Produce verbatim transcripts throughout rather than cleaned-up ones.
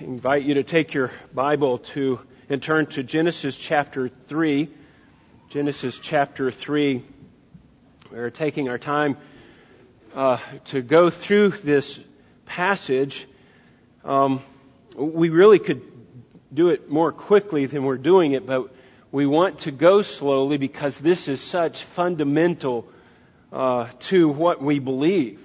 invite you to take your Bible to and turn to Genesis chapter three. Genesis chapter three. We're taking our time uh, to go through this passage. Um, we really could do it more quickly than we're doing it, but we want to go slowly because this is such fundamental uh, to what we believe.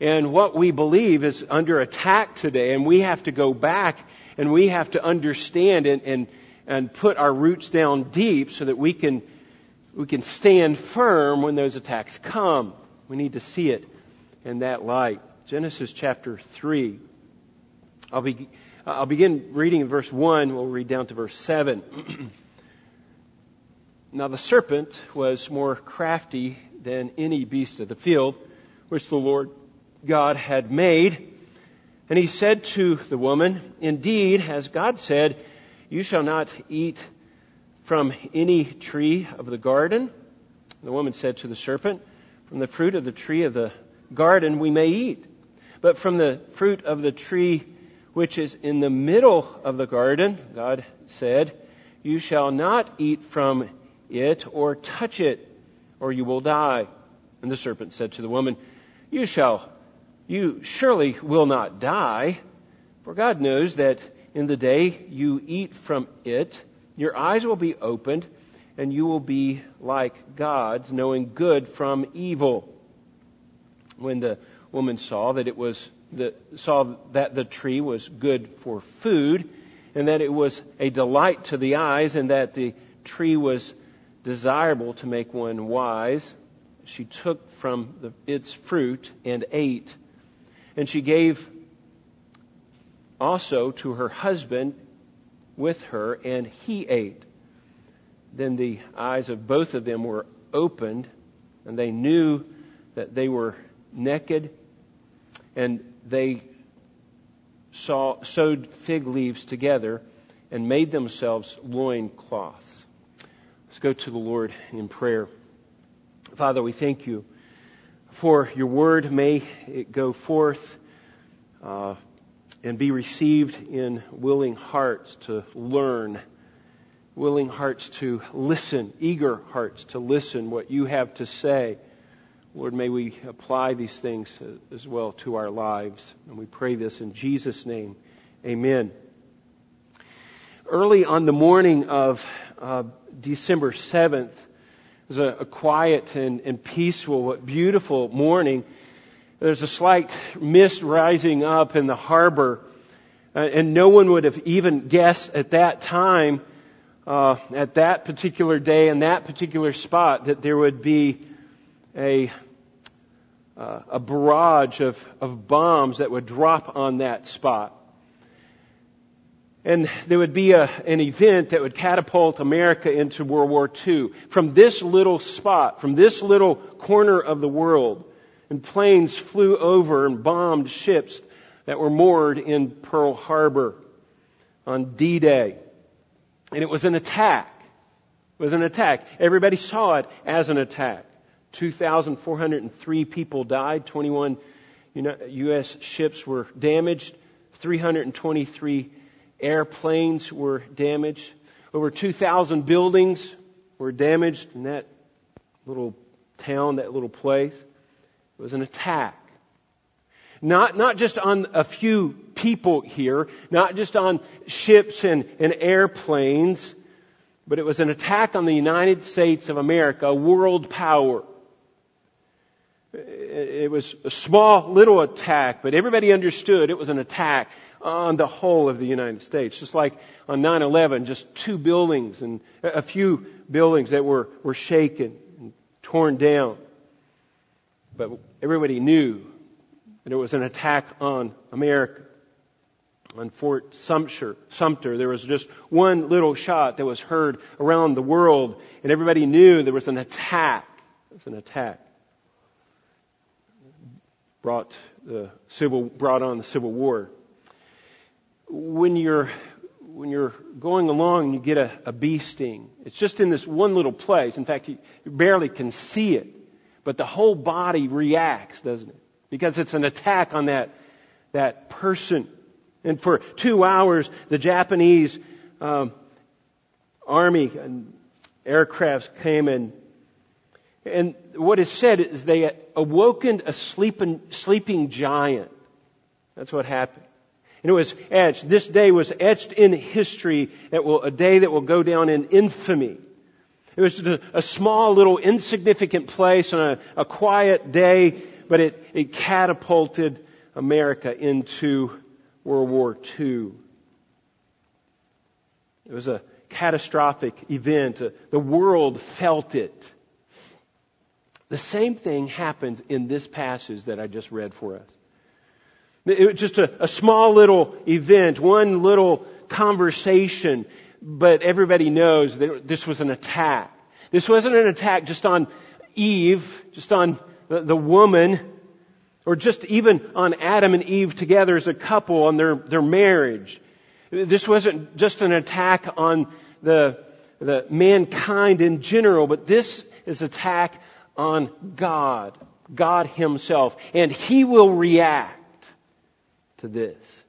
And what we believe is under attack today, and we have to go back and we have to understand and, and, and put our roots down deep so that we can we can stand firm when those attacks come. We need to see it in that light. Genesis chapter three. I'll be I'll begin reading in verse one. We'll read down to verse seven. Now the serpent was more crafty than any beast of the field, which the Lord God had made. And he said to the woman, "Indeed, as God said, you shall not eat from any tree of the garden." And the woman said to the serpent, "From the fruit of the tree of the garden we may eat, but from the fruit of the tree which is in the middle of the garden, God said, you shall not eat from it or touch it, or you will die." And the serpent said to the woman, "You shall You surely will not die, for God knows that in the day you eat from it, your eyes will be opened, and you will be like gods, knowing good from evil." When the woman saw that it was the, saw that the tree was good for food, and that it was a delight to the eyes, and that the tree was desirable to make one wise, she took from the, its fruit and ate. And she gave also to her husband with her, and he ate. Then the eyes of both of them were opened, and they knew that they were naked, and they saw, sewed fig leaves together and made themselves loincloths. Let's go to the Lord in prayer. Father, we thank you for your word. May it go forth uh, and be received in willing hearts to learn, willing hearts to listen, eager hearts to listen what you have to say. Lord, may we apply these things as well to our lives. And we pray this in Jesus' name. Amen. Early on the morning of uh, December seventh, it was a, a quiet and, and peaceful, beautiful morning. There's a slight mist rising up in the harbor, uh, and no one would have even guessed at that time, uh, at that particular day and that particular spot, that there would be a uh, a barrage of, of bombs that would drop on that spot. And there would be a, an event that would catapult America into World War Two. From this little spot, from this little corner of the world, and planes flew over and bombed ships that were moored in Pearl Harbor on D-Day. And it was an attack. It was an attack. Everybody saw it as an attack. two thousand four hundred three people died. twenty-one U S ships were damaged. three hundred twenty-three airplanes were damaged. Over two thousand buildings were damaged in that little town, that little place. It was an attack. Not, not just on a few people here, not just on ships and, and airplanes, but it was an attack on the United States of America, a world power. It was a small little attack, but everybody understood it was an attack on the whole of the United States. Just like on nine eleven, just two buildings and a few buildings that were, were shaken and torn down. But everybody knew that it was an attack on America. On Fort Sumter, Sumter, there was just one little shot that was heard around the world, and everybody knew there was an attack. It was an attack. Brought the civil, brought on the Civil War. When you're when you're going along and you get a, a bee sting, it's just in this one little place. In fact, you, you barely can see it, but the whole body reacts, doesn't it? Because it's an attack on that that person. And for two hours, the Japanese um, army and aircrafts came in. And what is said is they awokened a sleeping, sleeping giant. That's what happened. And it was etched. This day was etched in history, that will, a day that will go down in infamy. It was just a, a small, little, insignificant place on a, a quiet day, but it, it catapulted America into World War Two. It was a catastrophic event. The world felt it. The same thing happens in this passage that I just read for us. It was just a, a small little event, one little conversation, but everybody knows that this was an attack. This wasn't an attack just on Eve, just on the, the woman, or just even on Adam and Eve together as a couple on their, their marriage. This wasn't just an attack on the, the mankind in general, but this is attack on God, God Himself, and He will react to this.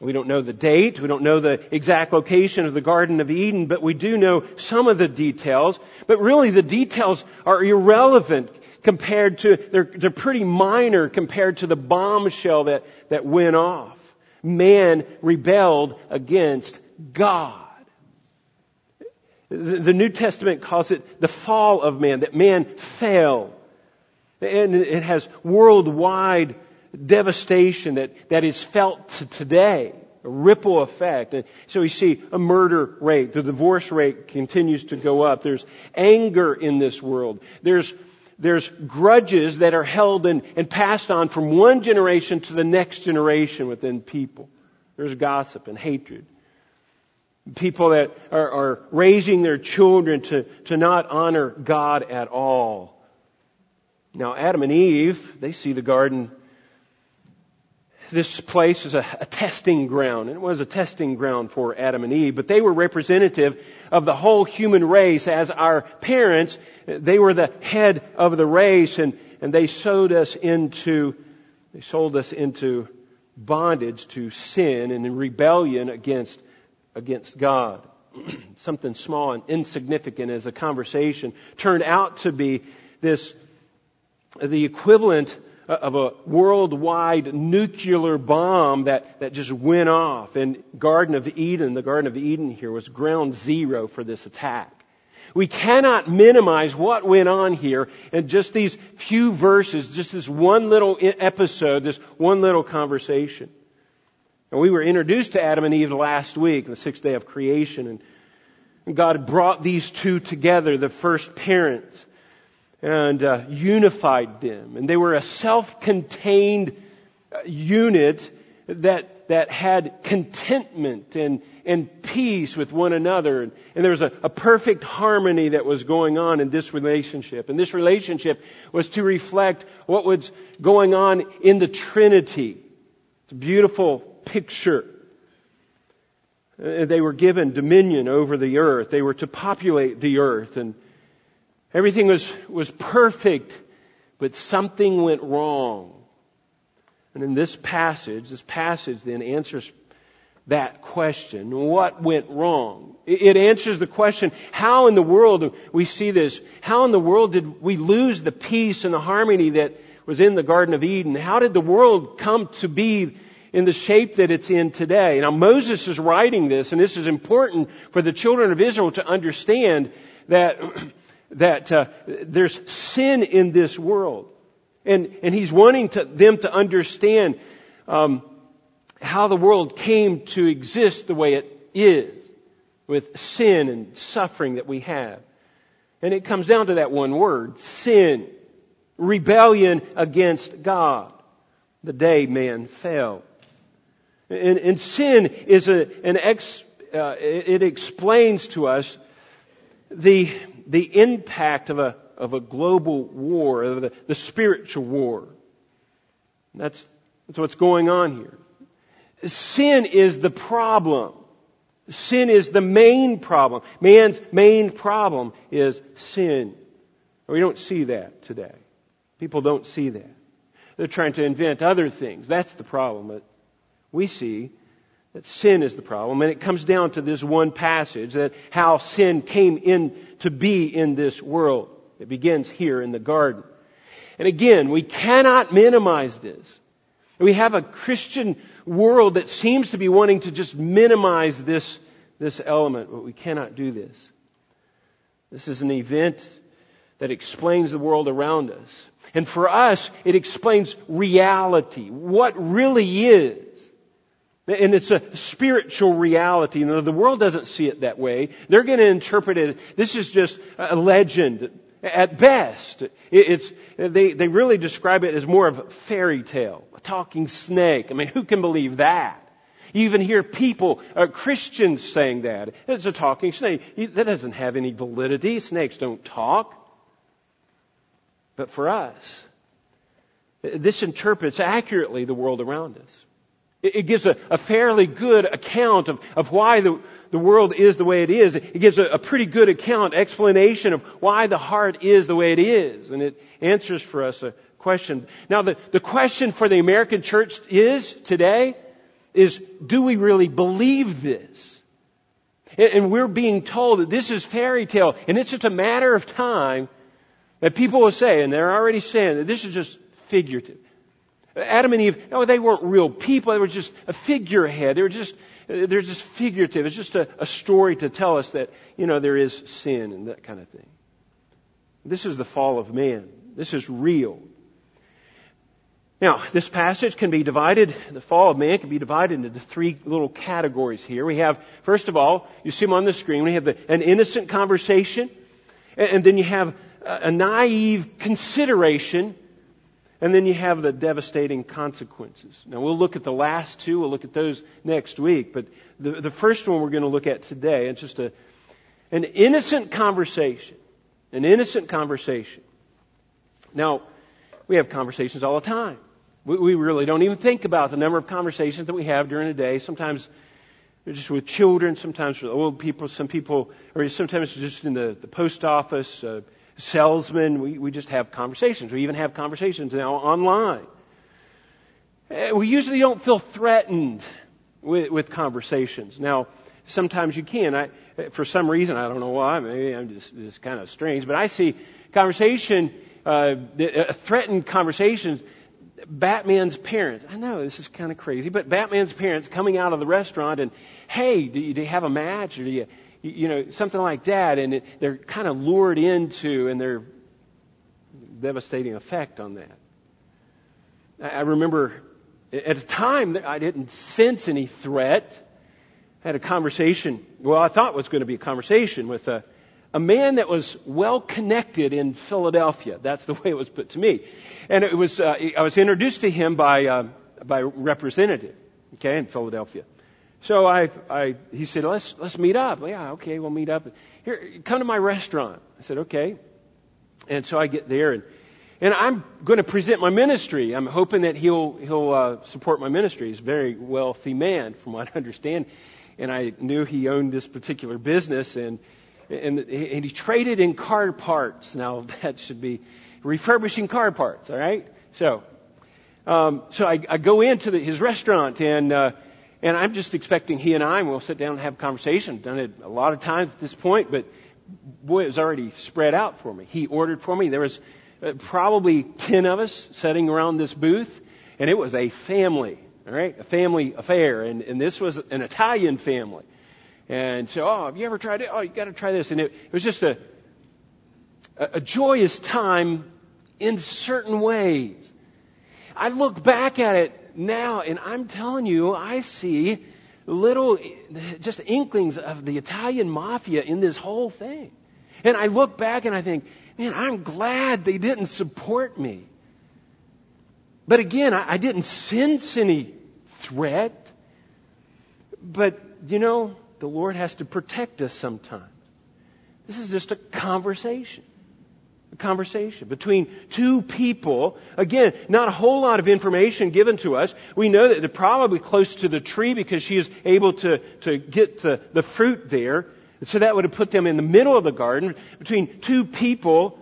We don't know the date, we don't know the exact location of the Garden of Eden, but we do know some of the details. But really the details are irrelevant compared to, they're, they're pretty minor compared to the bombshell that, that went off. Man rebelled against God. The New Testament calls it the fall of man, that man fell. And it has worldwide devastation that, that is felt to today, a ripple effect. And so we see a murder rate, the divorce rate continues to go up. There's anger in this world. There's, there's grudges that are held and, and passed on from one generation to the next generation within people. There's gossip and hatred. People that are, are raising their children to, to not honor God at all. Now, Adam and Eve, they see the garden. This place is a, a testing ground. And it was a testing ground for Adam and Eve. But they were representative of the whole human race. As our parents, they were the head of the race. And, and they sold us into, they sold us into bondage to sin and in rebellion against against God. Something small and insignificant as a conversation turned out to be this, the equivalent of a worldwide nuclear bomb that, that just went off. And Garden of Eden, the Garden of Eden here was ground zero for this attack. We cannot minimize what went on here in just these few verses, just this one little episode, this one little conversation. And we were introduced to Adam and Eve last week, the sixth day of creation. And God brought these two together, the first parents, and uh, unified them. And they were a self-contained unit that that had contentment and, and peace with one another. And, and there was a, a perfect harmony that was going on in this relationship. And this relationship was to reflect what was going on in the Trinity. It's a beautiful picture. They were given dominion over the earth. They were to populate the earth, and everything was, was perfect, but something went wrong. And in this passage, this passage then answers that question. What went wrong? It answers the question, how in the world we see this? How in the world did we lose the peace and the harmony that was in the Garden of Eden? How did the world come to be in the shape that it's in today? Now, Moses is writing this, and this is important for the children of Israel to understand that that uh, there's sin in this world, and and he's wanting to, them to understand um, how the world came to exist the way it is, with sin and suffering that we have, and it comes down to that one word: sin, rebellion against God. The day man fell. And, and sin is a, an ex, uh, it, it explains to us the, the impact of a, of a global war, of the, the spiritual war. That's, that's what's going on here. Sin is the problem. Sin is the main problem. Man's main problem is sin. We don't see that today. People don't see that. They're trying to invent other things. That's the problem. But we see that sin is the problem, and it comes down to this one passage, that how sin came in to be in this world. It begins here in the garden. And again, we cannot minimize this. We have a Christian world that seems to be wanting to just minimize this, this element, but we cannot do this. This is an event that explains the world around us. And for us, it explains reality, what really is. And it's a spiritual reality. And the world doesn't see it that way. They're going to interpret it. This is just a legend at best. It's they, they really describe it as more of a fairy tale, a talking snake. I mean, who can believe that? You even hear people, uh, Christians saying that. It's a talking snake. That doesn't have any validity. Snakes don't talk. But for us, this interprets accurately the world around us. It gives a, a fairly good account of, of why the, the world is the way it is. It gives a, a pretty good account, explanation of why the heart is the way it is. And it answers for us a question. Now, the, the question for the American church is today is, do we really believe this? And, and we're being told that this is fairy tale. And it's just a matter of time that people will say, and they're already saying, that this is just figurative. Adam and Eve, no, they weren't real people. They were just a figurehead. They were just, they're just figurative. It's just a, a story to tell us that, you know, there is sin and that kind of thing. This is the fall of man. This is real. Now, this passage can be divided, the fall of man can be divided into three little categories here. We have, first of all, you see them on the screen, we have the, an innocent conversation, and, and then you have a, a naive consideration. And then you have the devastating consequences. Now, we'll look at the last two. We'll look at those next week. But the, the first one we're going to look at today, it's just a, an innocent conversation. An innocent conversation. Now, we have conversations all the time. We, we really don't even think about the number of conversations that we have during the day. Sometimes they're just with children. Sometimes with old people. Some people, or sometimes just in the, the post office, uh, salesmen, we, we just have conversations. We even have conversations now online. We usually don't feel threatened with, with conversations. Now, sometimes you can. I, for some reason, I don't know why, maybe I'm just, just kind of strange, but I see conversation, uh, threatened conversations. Batman's parents, I know this is kind of crazy, but Batman's parents coming out of the restaurant and, hey, do you, do you have a match or do you... You know, something like that, and it, they're kind of lured into, and they're devastating effect on that. I remember at a time that I didn't sense any threat. I had a conversation, well, I thought it was going to be a conversation with a, a man that was well connected in Philadelphia. That's the way it was put to me. And it was, uh, I was introduced to him by, uh, by a representative, okay, in Philadelphia. So I, I, he said, let's, let's meet up. Yeah, okay, we'll meet up. Here, come to my restaurant. I said, okay. And so I get there and, and I'm going to present my ministry. I'm hoping that he'll, he'll, uh, support my ministry. He's a very wealthy man from what I understand. And I knew he owned this particular business and, and, and he traded in car parts. Now that should be refurbishing car parts. All right. So, um, so I, I go into the, his restaurant and, uh, And I'm just expecting he and I, and we'll sit down and have a conversation. I've done it a lot of times at this point, but boy, it was already spread out for me. He ordered for me. There was probably ten of us sitting around this booth, and it was a family, all right, a family affair. And, and this was an Italian family. And so, oh, have you ever tried it? Oh, you got to try this. And it, it was just a, a joyous time in certain ways. I look back at it now, and I'm telling you, I see little, just inklings of the Italian mafia in this whole thing. And I look back and I think, man, I'm glad they didn't support me. But again, I, I didn't sense any threat. But, you know, the Lord has to protect us sometimes. This is just a conversation. A conversation between two people. Again, not a whole lot of information given to us. We know that they're probably close to the tree because she is able to, to get the, the fruit there. So that would have put them in the middle of the garden between two people.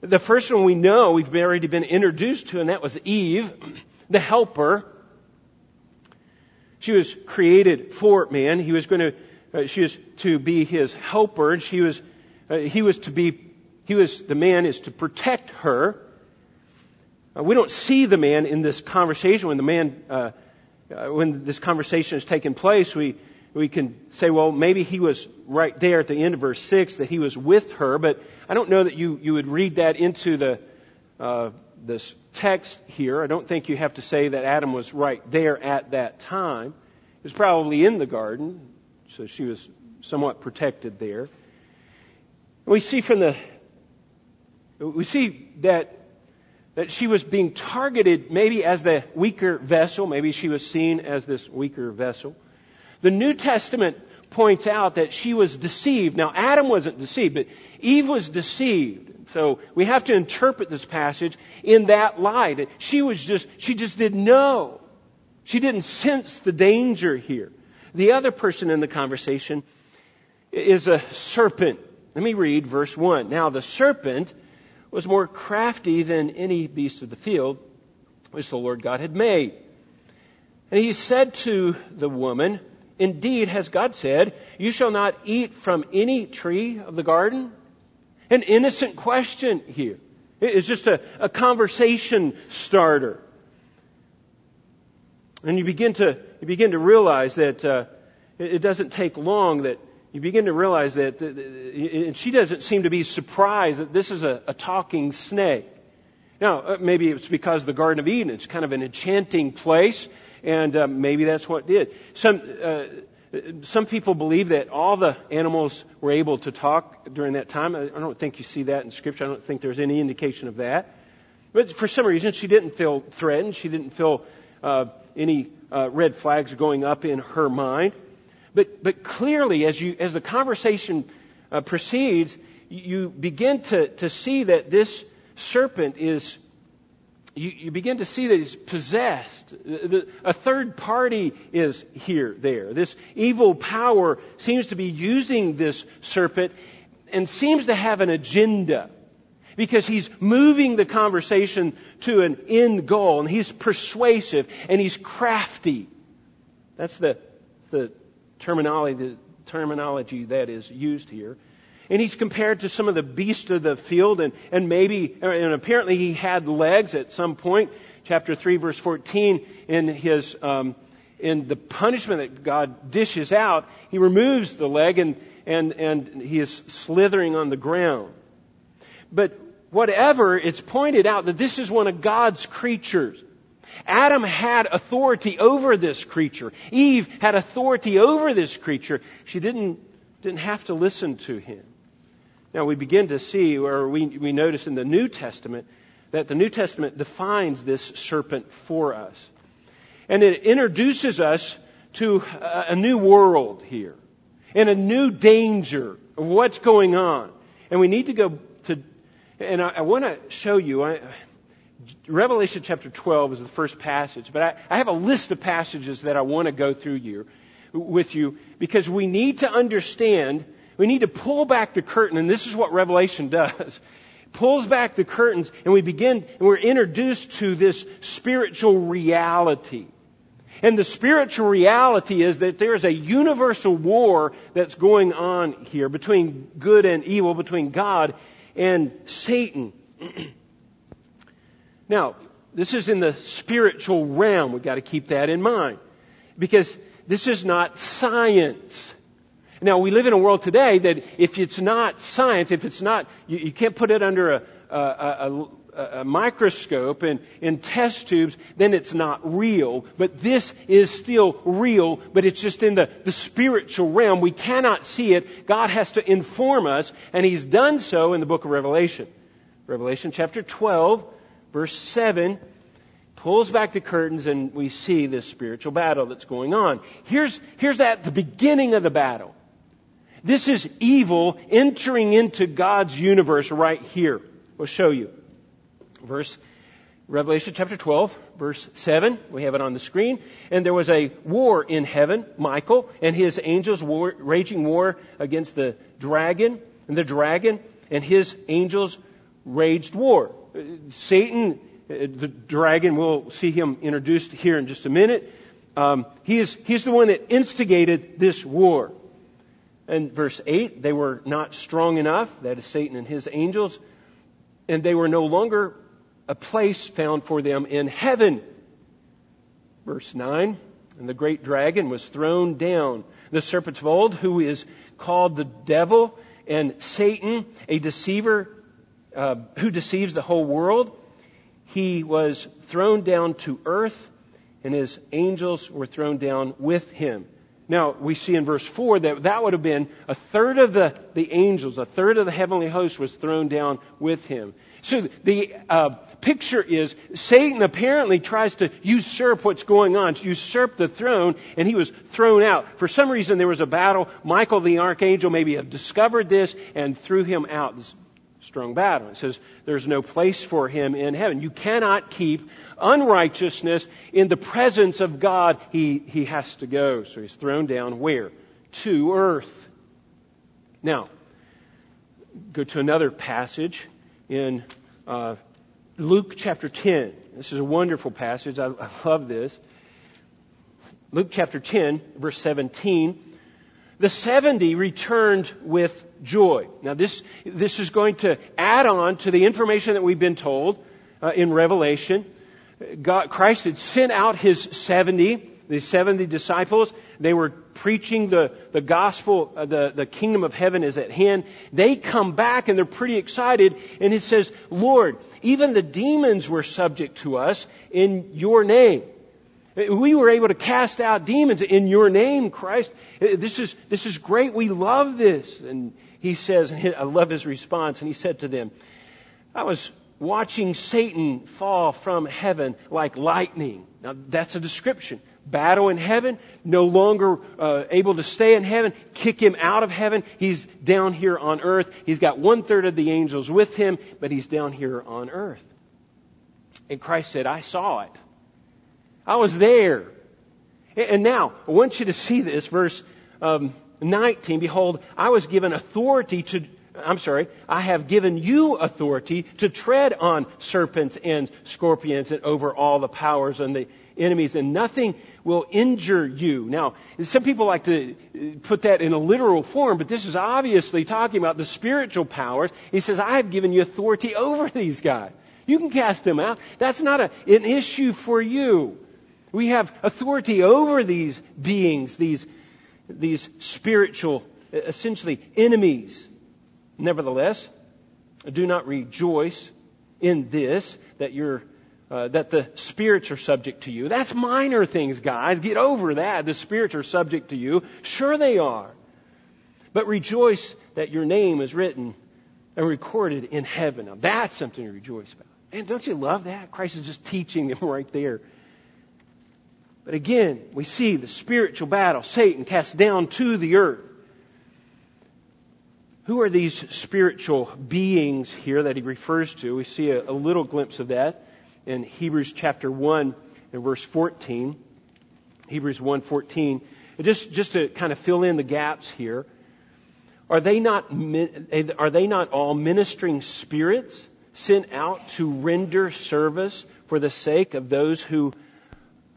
The first one we know we've already been introduced to, and that was Eve, the helper. She was created for man. He was going to, uh, she was to be his helper. And she was, uh, he was to be, he was, the man is to protect her. Uh, we don't see the man in this conversation. When the man, uh, uh, when this conversation is taking place, we, we can say, well, maybe he was right there at the end of verse six that he was with her, but I don't know that you, you would read that into the, uh, this text here. I don't think you have to say that Adam was right there at that time. He was probably in the garden, so she was somewhat protected there. We see from the, we see that, that she was being targeted maybe as the weaker vessel. Maybe she was seen as this weaker vessel. The New Testament points out that she was deceived. Now, Adam wasn't deceived, but Eve was deceived. So we have to interpret this passage in that light. She was just, she just didn't know. She didn't sense the danger here. The other person in the conversation is a serpent. Let me read verse one. Now, the serpent was more crafty than any beast of the field which the Lord God had made. And he said to the woman, "Indeed, has God said, you shall not eat from any tree of the garden?" An innocent question here. It's just a, a conversation starter. And you begin to, you begin to realize that uh, it doesn't take long that you begin to realize that, and she doesn't seem to be surprised that this is a, a talking snake. Now, maybe it's because the Garden of Eden, it's kind of an enchanting place. And uh, maybe that's what did. Some uh, some people believe that all the animals were able to talk during that time. I don't think you see that in Scripture. I don't think there's any indication of that. But for some reason, she didn't feel threatened. She didn't feel uh, any uh, red flags going up in her mind. But but clearly, as you as the conversation uh, proceeds, you begin to to see that this serpent is. You, you begin to see that he's possessed. A third party is here, there. This evil power seems to be using this serpent and seems to have an agenda because he's moving the conversation to an end goal, and he's persuasive and he's crafty. That's the, the terminology, the terminology that is used here. And he's compared to some of the beasts of the field, and, and maybe, and apparently he had legs at some point. Chapter three, verse fourteen, in his, um, in the punishment that God dishes out, he removes the leg and, and, and he is slithering on the ground. But whatever, it's pointed out that this is one of God's creatures. Adam had authority over this creature. Eve had authority over this creature. She didn't, didn't have to listen to him. Now we begin to see, or we, we notice in the New Testament, that the New Testament defines this serpent for us. And it introduces us to a, a new world here, and a new danger of what's going on. And we need to go to, and I, I want to show you, I, Revelation chapter twelve is the first passage, but I, I have a list of passages that I want to go through here with you, because we need to understand. We need to pull back the curtain, and this is what Revelation does. It pulls back the curtains, and we begin, and we're introduced to this spiritual reality. And the spiritual reality is that there is a universal war that's going on here between good and evil, between God and Satan. Now, this is in the spiritual realm. We've got to keep that in mind, because this is not science. Now, we live in a world today that if it's not science, if it's not, you, you can't put it under a, a, a, a microscope and in test tubes, then it's not real. But this is still real, but it's just in the, the spiritual realm. We cannot see it. God has to inform us, and He's done so in the book of Revelation. Revelation chapter twelve, verse seven, pulls back the curtains, and we see this spiritual battle that's going on. Here's, here's at the beginning of the battle. This is evil entering into God's universe right here. We'll show you. Verse, Revelation chapter twelve, verse seven. We have it on the screen. And there was a war in heaven. Michael and his angels war, raging war against the dragon. And the dragon and his angels raged war. Satan, the dragon, we'll see him introduced here in just a minute. Um, he is, he's the one that instigated this war. And verse eight, they were not strong enough, that is Satan and his angels, and they were no longer a place found for them in heaven. Verse nine, and the great dragon was thrown down, the serpent of old, who is called the devil and Satan, a deceiver uh, who deceives the whole world. He was thrown down to earth, and his angels were thrown down with him. Now, we see in verse four that that would have been a third of the, the angels, a third of the heavenly host was thrown down with him. So the uh, picture is Satan apparently tries to usurp what's going on, to usurp the throne, and he was thrown out. For some reason, there was a battle. Michael the archangel maybe had discovered this and threw him out. This strong battle. It says there's no place for him in heaven. You cannot keep unrighteousness in the presence of God. He, he has to go. So he's thrown down where? To earth. Now, go to another passage in uh, Luke chapter ten. This is a wonderful passage. I, I love this. Luke chapter ten, verse seventeen. The seventy returned with joy. Now this, this is going to add on to the information that we've been told uh, in Revelation. God, Christ had sent out his seventy, the seventy disciples. They were preaching the, the gospel, uh, the, the kingdom of heaven is at hand. They come back and they're pretty excited. And it says, Lord, even the demons were subject to us in your name. We were able to cast out demons in your name, Christ. This is, this is great. We love this. And he says, and I love his response. And he said to them, I was watching Satan fall from heaven like lightning. Now that's a description. Battle in heaven, no longer uh, able to stay in heaven, kick him out of heaven. He's down here on earth. He's got one third of the angels with him, but he's down here on earth. And Christ said, I saw it. I was there. And now, I want you to see this, verse um, nineteen. Behold, I was given authority to, I'm sorry, I have given you authority to tread on serpents and scorpions and over all the powers and the enemies, and nothing will injure you. Now, some people like to put that in a literal form, but this is obviously talking about the spiritual powers. He says, I have given you authority over these guys. You can cast them out. That's not a, an issue for you. We have authority over these beings, these, these spiritual, essentially enemies. Nevertheless, do not rejoice in this, that you're, uh, that the spirits are subject to you. That's minor things, guys. Get over that. The spirits are subject to you. Sure they are. But rejoice that your name is written and recorded in heaven. Now that's something to rejoice about. Man, don't you love that? Christ is just teaching them right there. But again, we see the spiritual battle. Satan cast down to the earth. Who are these spiritual beings here that he refers to? We see a, a little glimpse of that in Hebrews chapter one and verse fourteen. Hebrews one, fourteen. Just, just to kind of fill in the gaps here. Are they not, are they not all ministering spirits sent out to render service for the sake of those who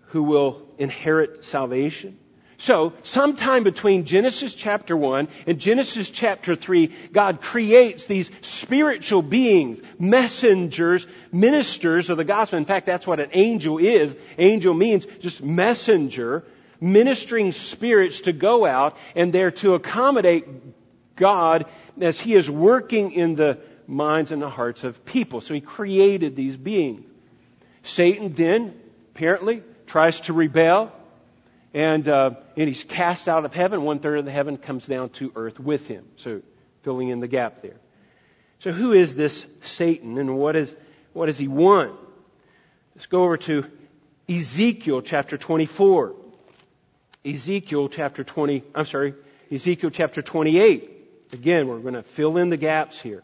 who will inherit salvation? So, sometime between Genesis chapter one and Genesis chapter three, God creates these spiritual beings, messengers, ministers of the gospel. In fact, that's what an angel is. Angel means just messenger, ministering spirits to go out, and they're to accommodate God as He is working in the minds and the hearts of people. So He created these beings. Satan then, apparently, tries to rebel, and uh, and he's cast out of heaven. One third of the heaven comes down to earth with him. So filling in the gap there. So who is this Satan, and what is what does he want? Let's go over to Ezekiel chapter twenty-four. Ezekiel chapter twenty. I'm sorry, Ezekiel chapter twenty-eight. Again, we're going to fill in the gaps here,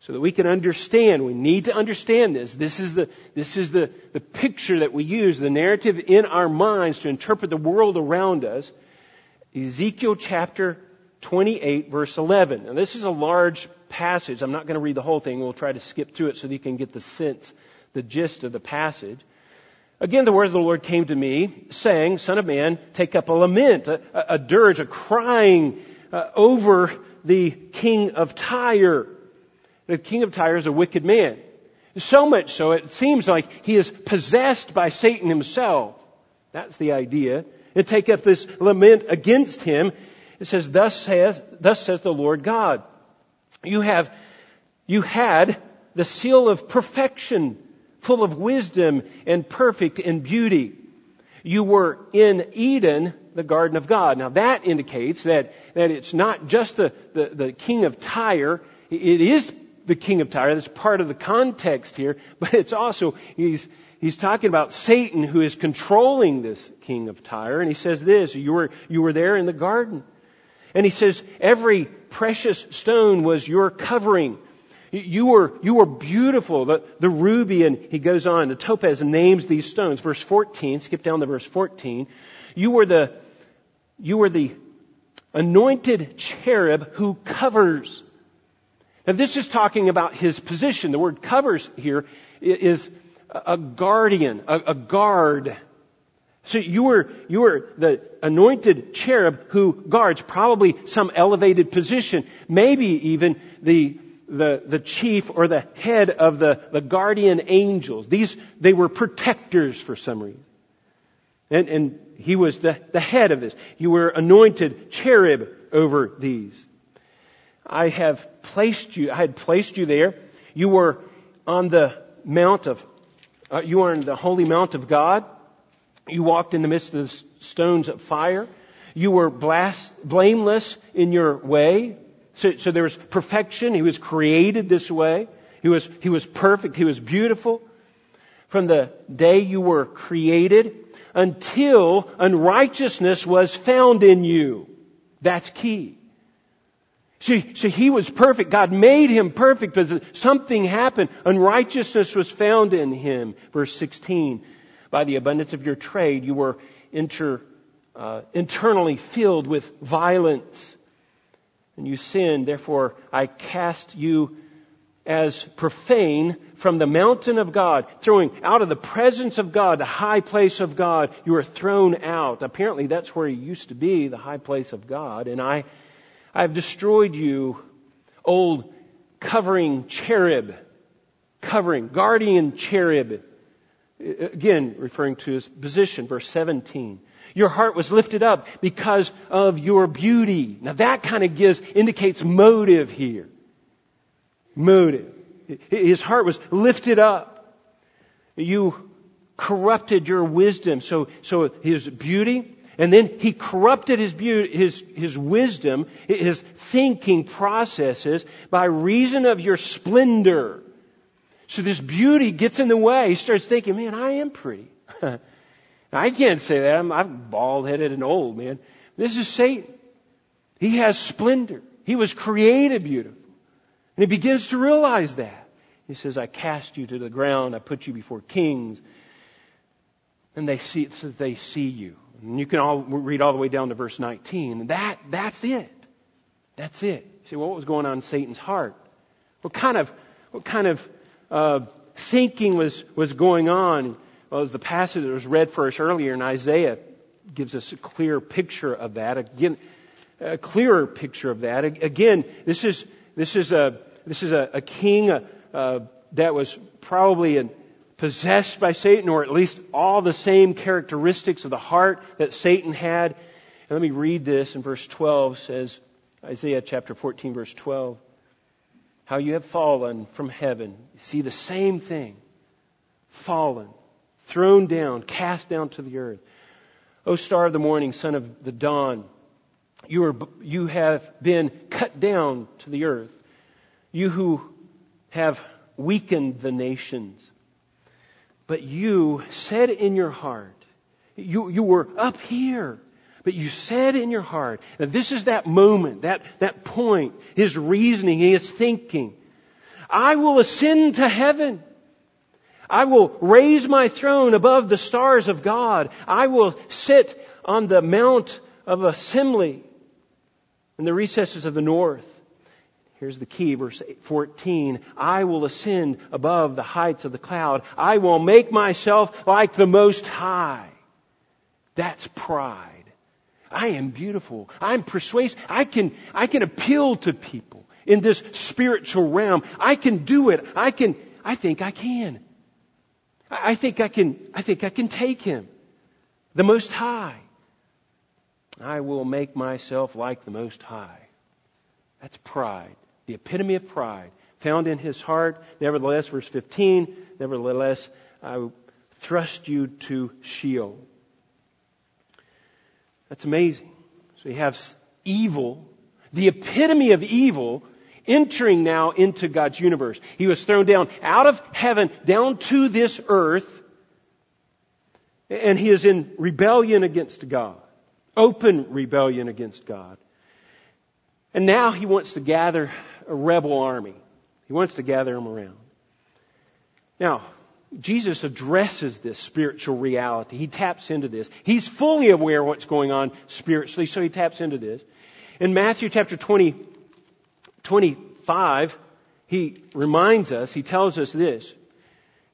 so that we can understand. We need to understand this. This is the this is the, the picture that we use, the narrative in our minds to interpret the world around us. Ezekiel chapter twenty-eight, verse eleven. Now, this is a large passage. I'm not going to read the whole thing. We'll try to skip through it so that you can get the sense, the gist of the passage. Again, the word of the Lord came to me, saying, Son of man, take up a lament, a, a dirge, a crying uh, over the king of Tyre. The king of Tyre is a wicked man. So much so, it seems like he is possessed by Satan himself. That's the idea. And take up this lament against him. It says, Thus says, thus says the Lord God, You have, you had the seal of perfection, full of wisdom and perfect in beauty. You were in Eden, the garden of God. Now that indicates that, that it's not just the, the, the king of Tyre. It is the king of Tyre. That's part of the context here. But it's also, he's, he's talking about Satan, who is controlling this king of Tyre. And he says this, you were, you were there in the garden. And he says, every precious stone was your covering. You were, you were beautiful. The, the ruby, and he goes on, the topaz names these stones. Verse fourteen, skip down to verse fourteen. You were the, you were the anointed cherub who covers. Now this is talking about his position. The word covers here is a guardian, a, a guard. So you were, you were the anointed cherub who guards, probably some elevated position, maybe even the the the chief or the head of the, the guardian angels. These, they were protectors for some reason. And and he was the, the head of this. You were anointed cherub over these. I have placed you, I had placed you there. You were on the mount of, uh, you were on the holy mount of God. You walked in the midst of the stones of fire. You were blast, blameless in your way. So, so there was perfection. He was created this way. He was, he was perfect. He was beautiful. From the day you were created until unrighteousness was found in you. That's key. So, so he was perfect. God made him perfect, but something happened. Unrighteousness was found in him. Verse sixteen. By the abundance of your trade, you were inter, uh, internally filled with violence. And you sinned, therefore I cast you as profane from the mountain of God, throwing out of the presence of God, the high place of God. You were thrown out. Apparently that's where you used to be, the high place of God. And I, I have destroyed you, old covering cherub, covering, guardian cherub. Again, referring to his position, verse seventeen. Your heart was lifted up because of your beauty. Now that kind of gives, indicates motive here. Motive. His heart was lifted up. You corrupted your wisdom. So, so his beauty, and then he corrupted his beauty, his, his wisdom, his thinking processes by reason of your splendor. So this beauty gets in the way. He starts thinking, man, I am pretty. I can't say that. I'm, I'm bald-headed and old, man. This is Satan. He has splendor. He was created beautiful. And he begins to realize that. He says, I cast you to the ground. I put you before kings. And they see, it says they see you. And you can all read all the way down to verse nineteen. And that, that's it. That's it. You say, well, what was going on in Satan's heart? What kind of, what kind of, Uh, thinking was, was going on? Well, as the passage that was read for us earlier in Isaiah gives us a clear picture of that. Again, a clearer picture of that. Again, this is, this is a, this is a, a king, uh, uh, that was probably an, possessed by Satan, or at least all the same characteristics of the heart that Satan had. And let me read this in verse twelve. Says, Isaiah chapter fourteen, verse twelve. How you have fallen from heaven. You see the same thing. Fallen, thrown down, cast down to the earth. O star of the morning, son of the dawn, you are, you have been cut down to the earth. You who have weakened the nations. But you said in your heart, you, you were up here. But you said in your heart, and this is that moment, that, that point, his reasoning, his thinking. I will ascend to heaven. I will raise my throne above the stars of God. I will sit on the mount of assembly in the recesses of the north. Here's the key, verse fourteen. I will ascend above the heights of the cloud. I will make myself like the Most High. That's pride. I am beautiful. I'm persuasive. I can, I can appeal to people in this spiritual realm. I can do it. I can, I think I can. I, I think I can, I think I can take him. The Most High. I will make myself like the Most High. That's pride. The epitome of pride found in his heart. Nevertheless, verse fifteen, nevertheless, I will thrust you to Sheol. That's amazing. So you have evil, the epitome of evil, entering now into God's universe. He was thrown down out of heaven, down to this earth, and he is in rebellion against God, open rebellion against God. And now he wants to gather a rebel army. He wants to gather them around. Now, Jesus addresses this spiritual reality. He taps into this. He's fully aware of what's going on spiritually, so he taps into this. In Matthew chapter twenty, twenty-five, he reminds us, he tells us this.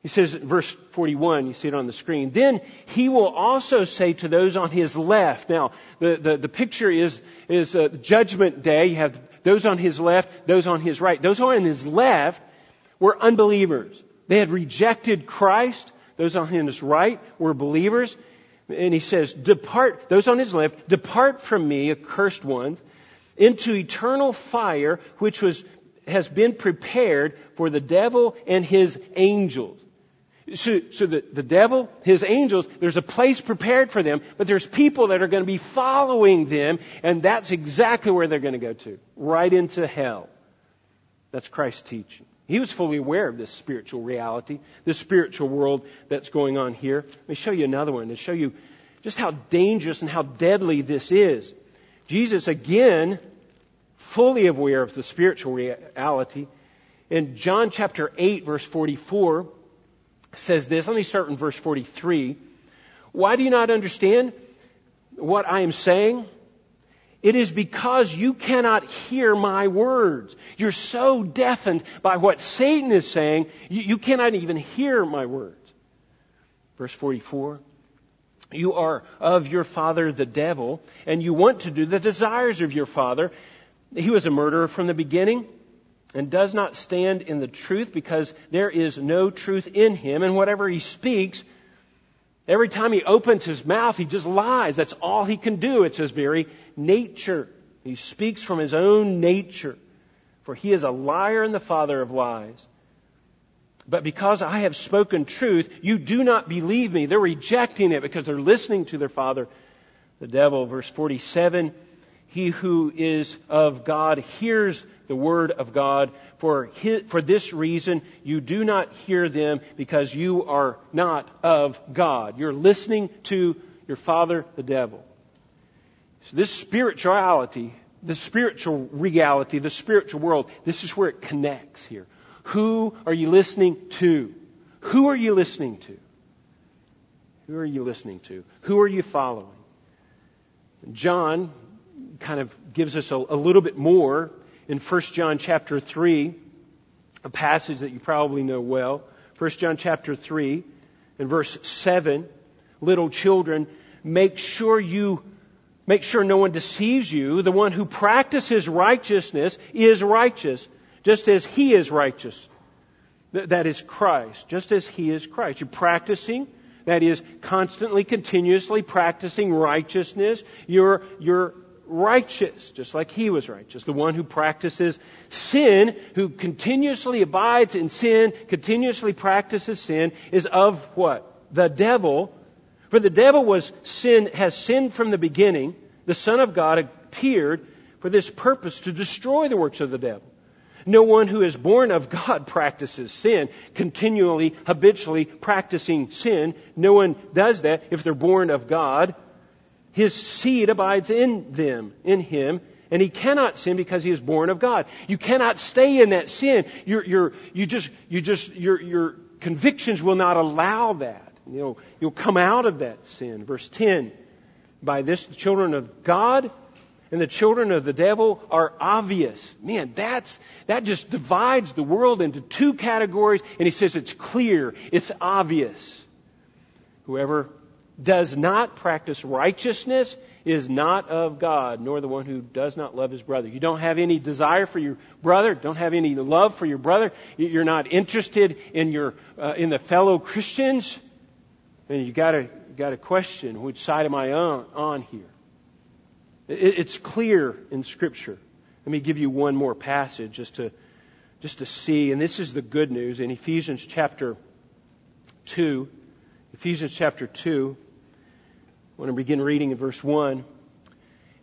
He says, verse forty-one, you see it on the screen. Then he will also say to those on his left. Now, the, the, the picture is, is uh, judgment day. You have those on his left, those on his right. Those on his left were unbelievers. They had rejected Christ. Those on his right were believers. And he says, depart, those on his left, depart from me, accursed ones, into eternal fire, which was has been prepared for the devil and his angels. So, so the, the devil, his angels, there's a place prepared for them, but there's people that are going to be following them, and that's exactly where they're going to go to. Right into hell. That's Christ's teaching. He was fully aware of this spiritual reality, this spiritual world that's going on here. Let me show you another one to show you just how dangerous and how deadly this is. Jesus, again, fully aware of the spiritual reality. In John chapter eight, verse forty-four... says this. Let me start in verse forty-three. Why do you not understand what I am saying? It is because you cannot hear my words. You're so deafened by what Satan is saying, you, you cannot even hear my words. Verse forty-four. You are of your father the devil, and you want to do the desires of your father. He was a murderer from the beginning, and does not stand in the truth because there is no truth in him. And whatever he speaks, every time he opens his mouth, he just lies. That's all he can do. It's his very nature. He speaks from his own nature. For he is a liar and the father of lies. But because I have spoken truth, you do not believe me. They're rejecting it because they're listening to their father, the devil. Verse forty-seven, he who is of God hears the word of God. For his, for this reason, you do not hear them because you are not of God. You're listening to your father, the devil. So this spirituality, the spiritual reality, the spiritual world, this is where it connects here. Who are you listening to? Who are you listening to? Who are you listening to? Who are you following? John kind of gives us a, a little bit more. In First John chapter three, a passage that you probably know well, First John chapter three, in verse seven, little children, make sure you, make sure no one deceives you. The one who practices righteousness is righteous, just as he is righteous. Th- that is Christ, just as he is Christ. You're practicing, that is constantly, continuously practicing righteousness. You're, you're righteous, just like he was righteous. The one who practices sin, who continuously abides in sin, continuously practices sin, is of what? The devil. For the devil was sin, has sinned from the beginning. The Son of God appeared for this purpose, to destroy the works of the devil. No one who is born of God practices sin, continually, habitually practicing sin. No one does that if they're born of God. His seed abides in them, in him, and he cannot sin because he is born of God. You cannot stay in that sin. Your, your, you just, you just, your, your convictions will not allow that. You'll, you'll come out of that sin. Verse ten, by this the children of God and the children of the devil are obvious. Man, that's that just divides the world into two categories. And he says it's clear, it's obvious. Whoever does not practice righteousness is not of God, nor the one who does not love his brother. You don't have any desire for your brother, don't have any love for your brother. You're not interested in your uh, in the fellow Christians. And you got to got to question, which side am I on, on here? It, it's clear in Scripture. Let me give you one more passage just to just to see. And this is the good news in Ephesians chapter two. Ephesians chapter two. I want to begin reading in verse one.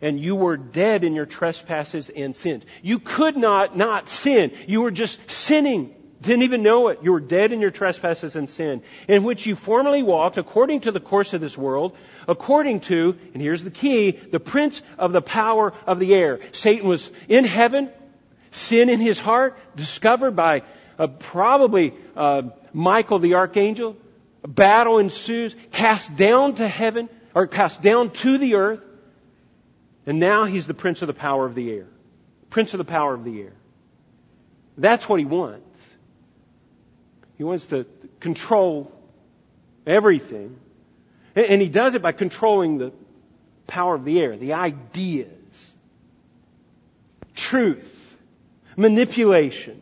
And you were dead in your trespasses and sins. You could not not sin. You were just sinning. Didn't even know it. You were dead in your trespasses and sin, in which you formerly walked according to the course of this world, according to, and here's the key, the prince of the power of the air. Satan was in heaven, sin in his heart, discovered by uh, probably uh, Michael the archangel. A battle ensues, cast down to heaven, or cast down to the earth. And now he's the prince of the power of the air. Prince of the power of the air. That's what he wants. He wants to control everything. And he does it by controlling the power of the air, the ideas, truth, manipulation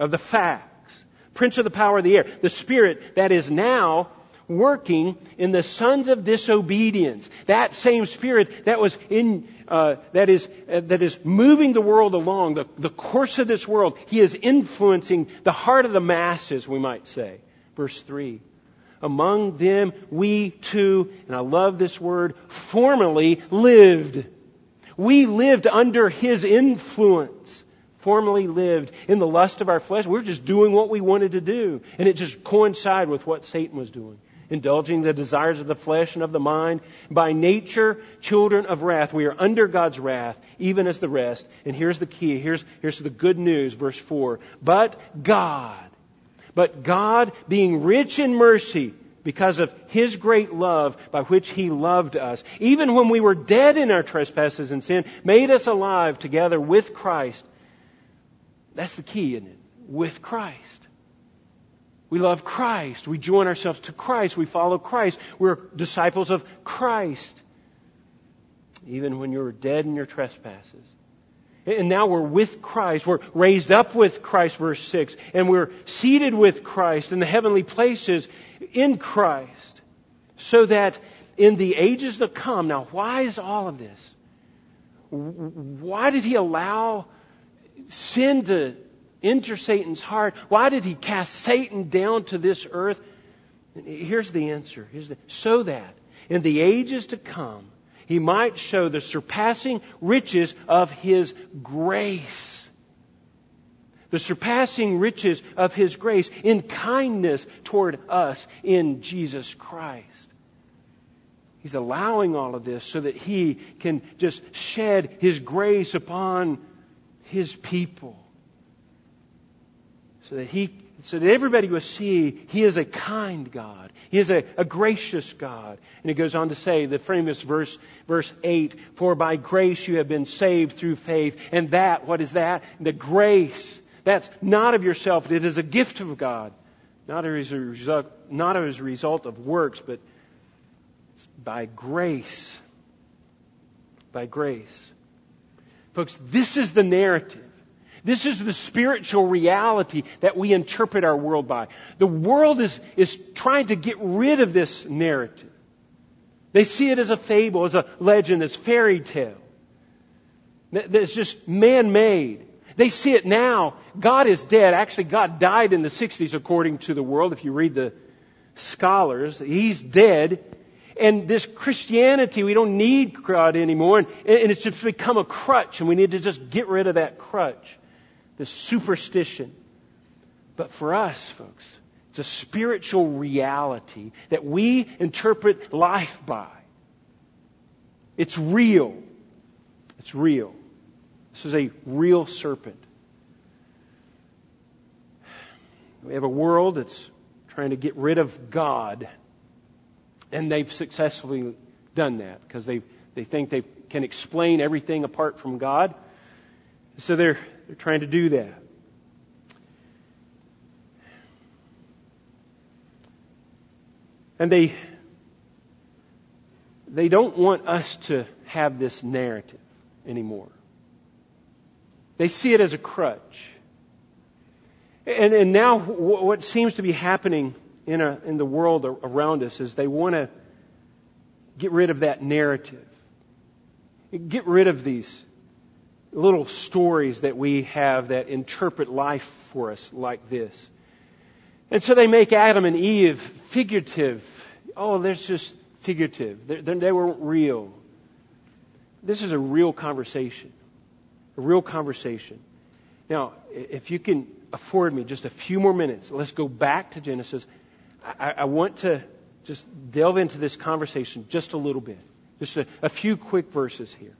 of the facts. Prince of the power of the air. The spirit that is now working in the sons of disobedience. That same spirit that was in, uh, that is, uh, that is moving the world along, the, the course of this world. He is influencing the heart of the masses, we might say. Verse three. Among them, we too, and I love this word, formerly lived. We lived under His influence. Formerly lived in the lust of our flesh. We're just doing what we wanted to do. And it just coincided with what Satan was doing. Indulging the desires of the flesh and of the mind. By nature, children of wrath. We are under God's wrath, even as the rest. And here's the key. Here's, here's the good news, verse four. But God, but God being rich in mercy because of His great love by which He loved us, even when we were dead in our trespasses and sin, made us alive together with Christ. That's the key, isn't it? With Christ. We love Christ. We join ourselves to Christ. We follow Christ. We're disciples of Christ. Even when you were dead in your trespasses. And now we're with Christ. We're raised up with Christ, verse six. And we're seated with Christ in the heavenly places in Christ. So that in the ages to come. Now, why is all of this? Why did He allow sin to enter Satan's heart? Why did He cast Satan down to this earth? Here's the answer. Here's the, so that in the ages to come, He might show the surpassing riches of His grace. The surpassing riches of His grace in kindness toward us in Jesus Christ. He's allowing all of this so that He can just shed His grace upon His people. So that he, so that everybody will see He is a kind God. He is a, a gracious God. And it goes on to say the famous verse, verse eight, for by grace you have been saved through faith. And that, what is that? The grace. That's not of yourself. It is a gift of God. Not as a result, not as a result of works, but it's by grace. By grace. Folks, this is the narrative. This is the spiritual reality that we interpret our world by. The world is, is trying to get rid of this narrative. They see it as a fable, as a legend, as fairy tale. That's just man-made. They see it now. God is dead. Actually, God died in the sixties, according to the world. If you read the scholars, He's dead. And this Christianity, we don't need God anymore. And, and it's just become a crutch. And we need to just get rid of that crutch. This superstition. But for us, folks, it's a spiritual reality that we interpret life by. It's real. It's real. This is a real serpent. We have a world that's trying to get rid of God. And they've successfully done that because they they think they've can explain everything apart from God. So they're, they're trying to do that. And they, they don't want us to have this narrative anymore. They see it as a crutch. And, and now what seems to be happening in, a, in the world around us is they want to get rid of that narrative. Get rid of these little stories that we have that interpret life for us like this. And so they make Adam and Eve figurative. Oh, that's just figurative. They're, they weren't real. This is a real conversation. A real conversation. Now, if you can afford me just a few more minutes, let's go back to Genesis. I, I want to just delve into this conversation just a little bit. Just a, a few quick verses here.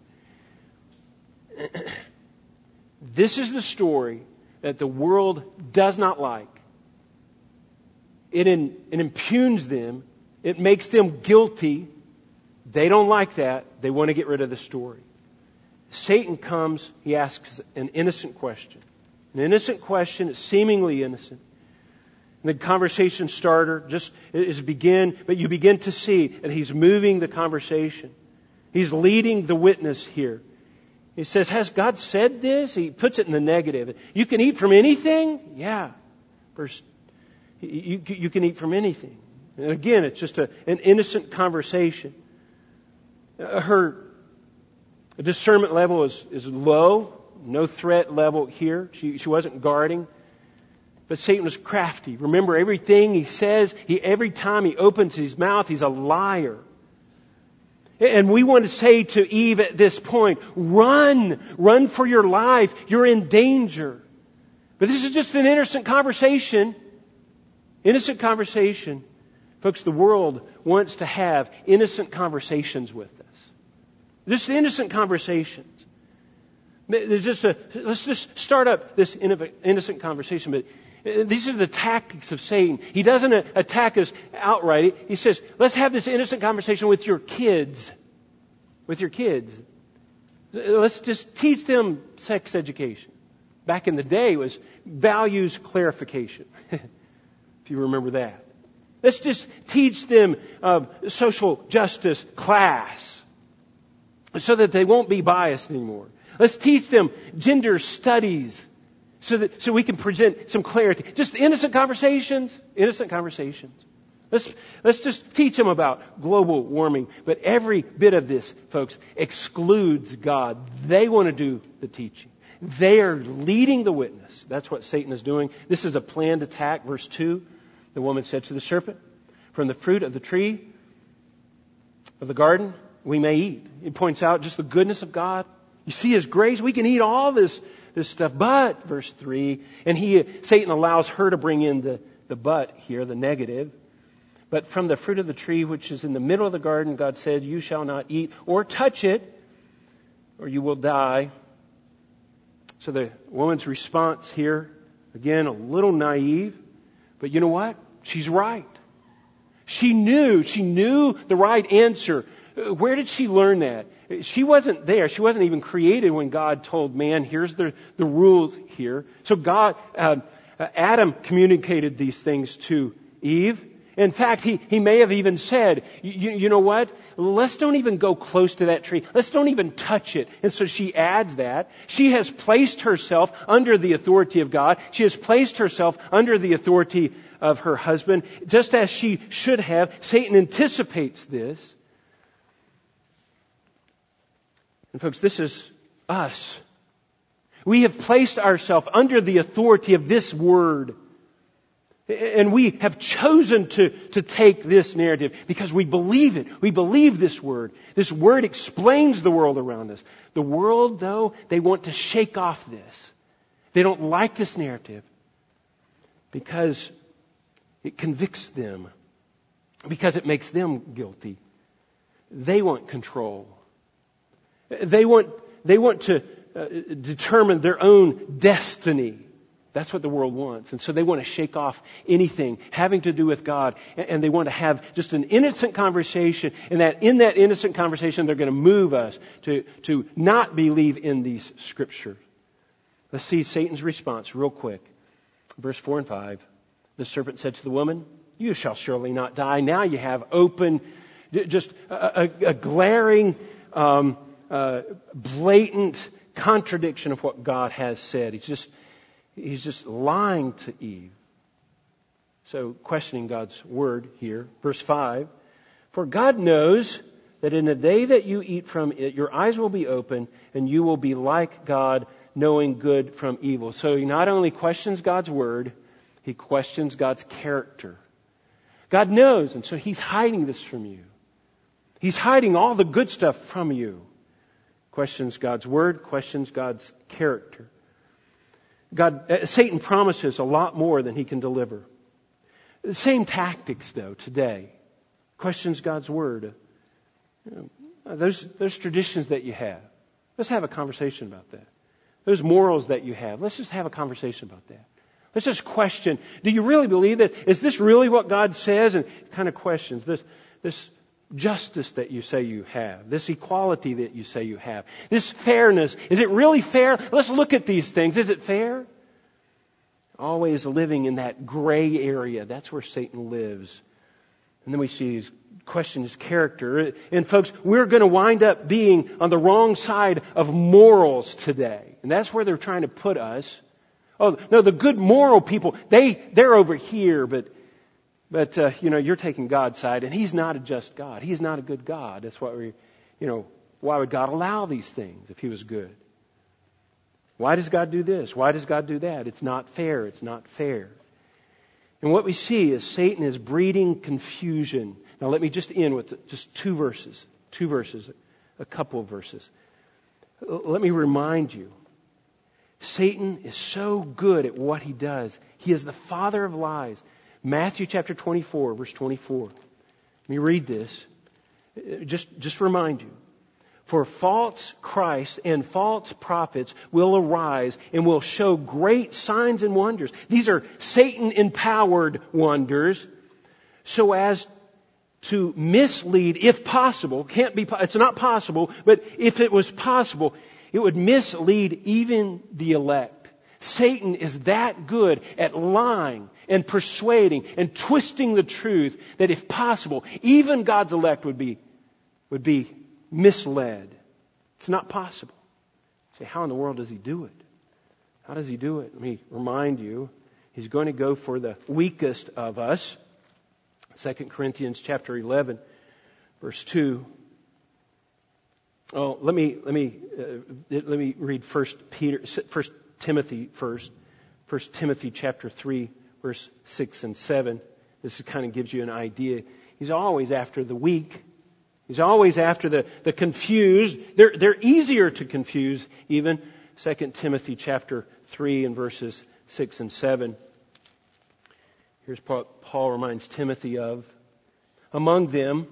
This is the story that the world does not like. It, in, it impugns them. It makes them guilty. They don't like that. They want to get rid of the story. Satan comes. He asks an innocent question. An innocent question. It's seemingly innocent. And the conversation starter just is begin, but you begin to see that he's moving the conversation. He's leading the witness here. He says, has God said this? He puts it in the negative. You can eat from anything? Yeah. Verse You, you can eat from anything. And again, it's just a, an innocent conversation. Her discernment level is, is low. No threat level here. She, she wasn't guarding. But Satan was crafty. Remember, everything he says, he every time he opens his mouth, he's a liar. And we want to say to Eve at this point, run! Run for your life. You're in danger. But this is just an innocent conversation. Innocent conversation. Folks, the world wants to have innocent conversations with us. Just innocent conversations. There's just a, let's just start up this innocent conversation. But these are the tactics of Satan. He doesn't attack us outright. He says, let's have this innocent conversation with your kids. With your kids. Let's just teach them sex education. Back in the day, it was values clarification. You remember that. Let's just teach them uh, social justice class so that they won't be biased anymore. Let's teach them gender studies so that so we can present some clarity. Just innocent conversations, innocent conversations. Let's let's just teach them about global warming. But every bit of this, folks, excludes God. They want to do the teaching. They are leading the witness. That's what Satan is doing. This is a planned attack. Verse two. The woman said to the serpent, from the fruit of the tree of the garden, we may eat. It points out just the goodness of God. You see His grace. We can eat all this, this stuff. But, verse three, and he Satan allows her to bring in the, the but here, the negative. But from the fruit of the tree which is in the middle of the garden, God said, you shall not eat or touch it, or you will die. So the woman's response here, again, a little naive. But you know what? She's right. She knew. She knew the right answer. Where did she learn that? She wasn't there. She wasn't even created when God told man, here's the, the rules here. So God, uh, Adam communicated these things to Eve. In fact, he, he may have even said, you, you know what? Let's don't even go close to that tree. Let's don't even touch it. And so she adds that. She has placed herself under the authority of God. She has placed herself under the authority of her husband, just as she should have. Satan anticipates this. And folks, this is us. We have placed ourselves under the authority of this word. And we have chosen to, to take this narrative because we believe it. We believe this word. This word explains the world around us. The world, though, they want to shake off this. They don't like this narrative because it convicts them, because it makes them guilty. They want control. They want, they want to uh, determine their own destiny. That's what the world wants. And so they want to shake off anything having to do with God. And they want to have just an innocent conversation. And that in that innocent conversation, they're going to move us to, to not believe in these scriptures. Let's see Satan's response real quick. Verse four and five. The serpent said to the woman, "You shall surely not die." Now you have open, just a, a, a glaring, um, uh, blatant contradiction of what God has said. He's just... He's just lying to Eve. So, questioning God's word here. Verse five. For God knows that in the day that you eat from it, your eyes will be open and you will be like God, knowing good from evil. So, he not only questions God's word, he questions God's character. God knows, and so he's hiding this from you. He's hiding all the good stuff from you. Questions God's word, questions God's character. God, uh, Satan promises a lot more than he can deliver. Same tactics, though, today. Questions God's word. You know, those, those traditions that you have. Let's have a conversation about that. Those morals that you have. Let's just have a conversation about that. Let's just question. Do you really believe that? Is this really what God says? And kind of questions. This, this justice that you say you have, this equality that you say you have, this fairness, is it really fair? Let's look at these things. Is it fair? Always living in that gray area. That's where Satan lives. And then we see his question, his character. And folks, we're going to wind up being on the wrong side of morals today. And that's where they're trying to put us. Oh, no, the good moral people, they, they're over here, but But, uh, you know, you're taking God's side, and He's not a just God. He's not a good God. That's why we, you know, why would God allow these things if He was good? Why does God do this? Why does God do that? It's not fair. It's not fair. And what we see is Satan is breeding confusion. Now, let me just end with just two verses, two verses, a couple of verses. Let me remind you. Satan is so good at what he does. He is the father of lies. Matthew chapter twenty-four, verse twenty-four. Let me read this. Just, just remind you. For false Christs and false prophets will arise and will show great signs and wonders. These are Satan-empowered wonders, so as to mislead, if possible. Can't be. It's not possible, but if it was possible, it would mislead even the elect. Satan is that good at lying and persuading and twisting the truth that if possible, even God's elect would be, would be misled. It's not possible. Say, how in the world does he do it? How does he do it? Let me remind you, he's going to go for the weakest of us. Second Corinthians chapter eleven, verse two. Oh, let me, let me, uh, let me read First Peter, First Timothy first, First Timothy chapter three, verse six and seven. This kind of gives you an idea. He's always after the weak. He's always after the, the confused. They're, they're easier to confuse even. Second Timothy chapter three and verses six and seven. Here's what Paul reminds Timothy of. Among them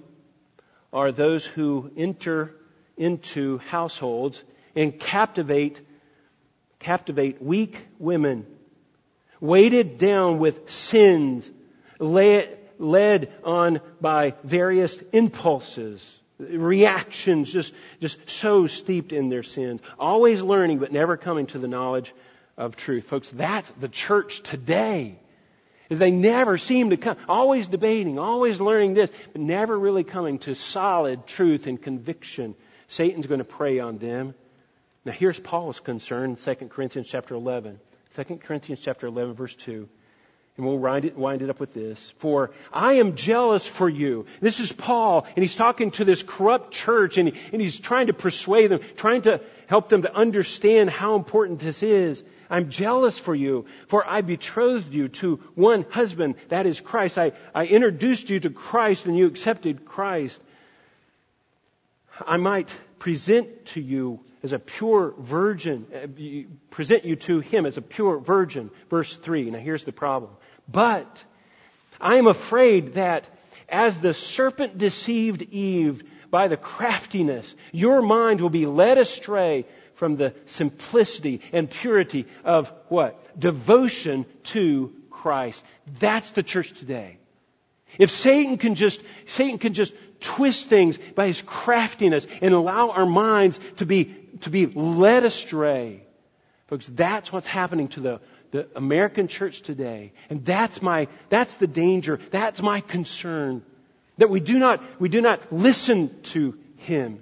are those who enter into households and captivate Captivate weak women, weighted down with sins, led on by various impulses, reactions, just, just so steeped in their sins, always learning but never coming to the knowledge of truth. Folks, that's the church today. Is they never seem to come, always debating, always learning this, but never really coming to solid truth and conviction. Satan's going to prey on them. Now here's Paul's concern, Second Corinthians chapter eleven. Second Corinthians chapter eleven, verse two. And we'll wind it, wind it up with this. For I am jealous for you. This is Paul, and he's talking to this corrupt church, and, he, and he's trying to persuade them, trying to help them to understand how important this is. I'm jealous for you, for I betrothed you to one husband, that is Christ. I, I introduced you to Christ, and you accepted Christ. I might present to you as a pure virgin, present you to him as a pure virgin. Verse three. Now here's the problem. But I am afraid that as the serpent deceived Eve by the craftiness, your mind will be led astray from the simplicity and purity of what? Devotion to Christ. That's the church today. If Satan can just, Satan can just twist things by his craftiness and allow our minds to be, to be led astray. Folks, that's what's happening to the, the American church today. And that's my, that's the danger. That's my concern. That we do not, we do not listen to him.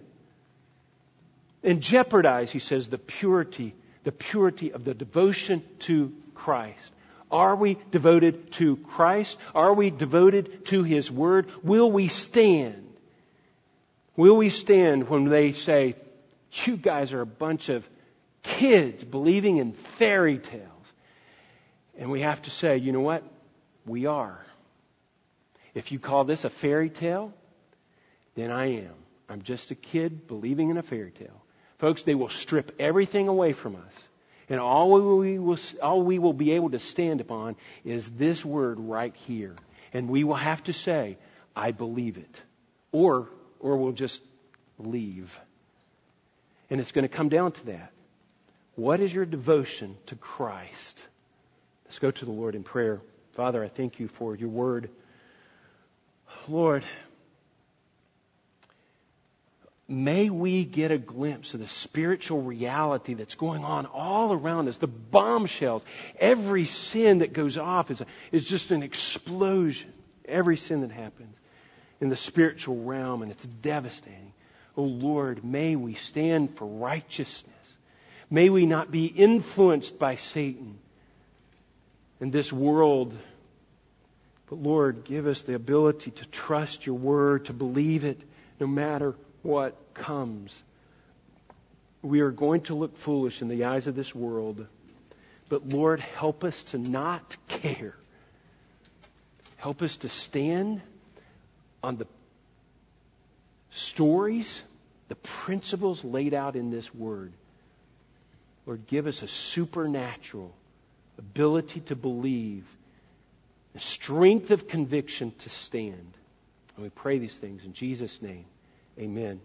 And jeopardize, he says, the purity, the purity of the devotion to Christ. Are we devoted to Christ? Are we devoted to His Word? Will we stand? Will we stand when they say, you guys are a bunch of kids believing in fairy tales? And we have to say, you know what? We are. If you call this a fairy tale, then I am. I'm just a kid believing in a fairy tale. Folks, they will strip everything away from us. And all we will, all we will be able to stand upon is this word right here. And we will have to say, I believe it. Or, or we'll just leave. And it's going to come down to that. What is your devotion to Christ? Let's go to the Lord in prayer. Father, I thank you for your word. Lord, may we get a glimpse of the spiritual reality that's going on all around us. The bombshells. Every sin that goes off is, a, is just an explosion. Every sin that happens in the spiritual realm, and it's devastating. Oh Lord, may we stand for righteousness. May we not be influenced by Satan and this world. But Lord, give us the ability to trust your word, to believe it, no matter what comes. We are going to look foolish in the eyes of this world, but Lord, help us to not care. Help us to stand on the stories, the principles laid out in this word. Lord, give us a supernatural ability to believe, a strength of conviction to stand. And we pray these things in Jesus' name. Amen.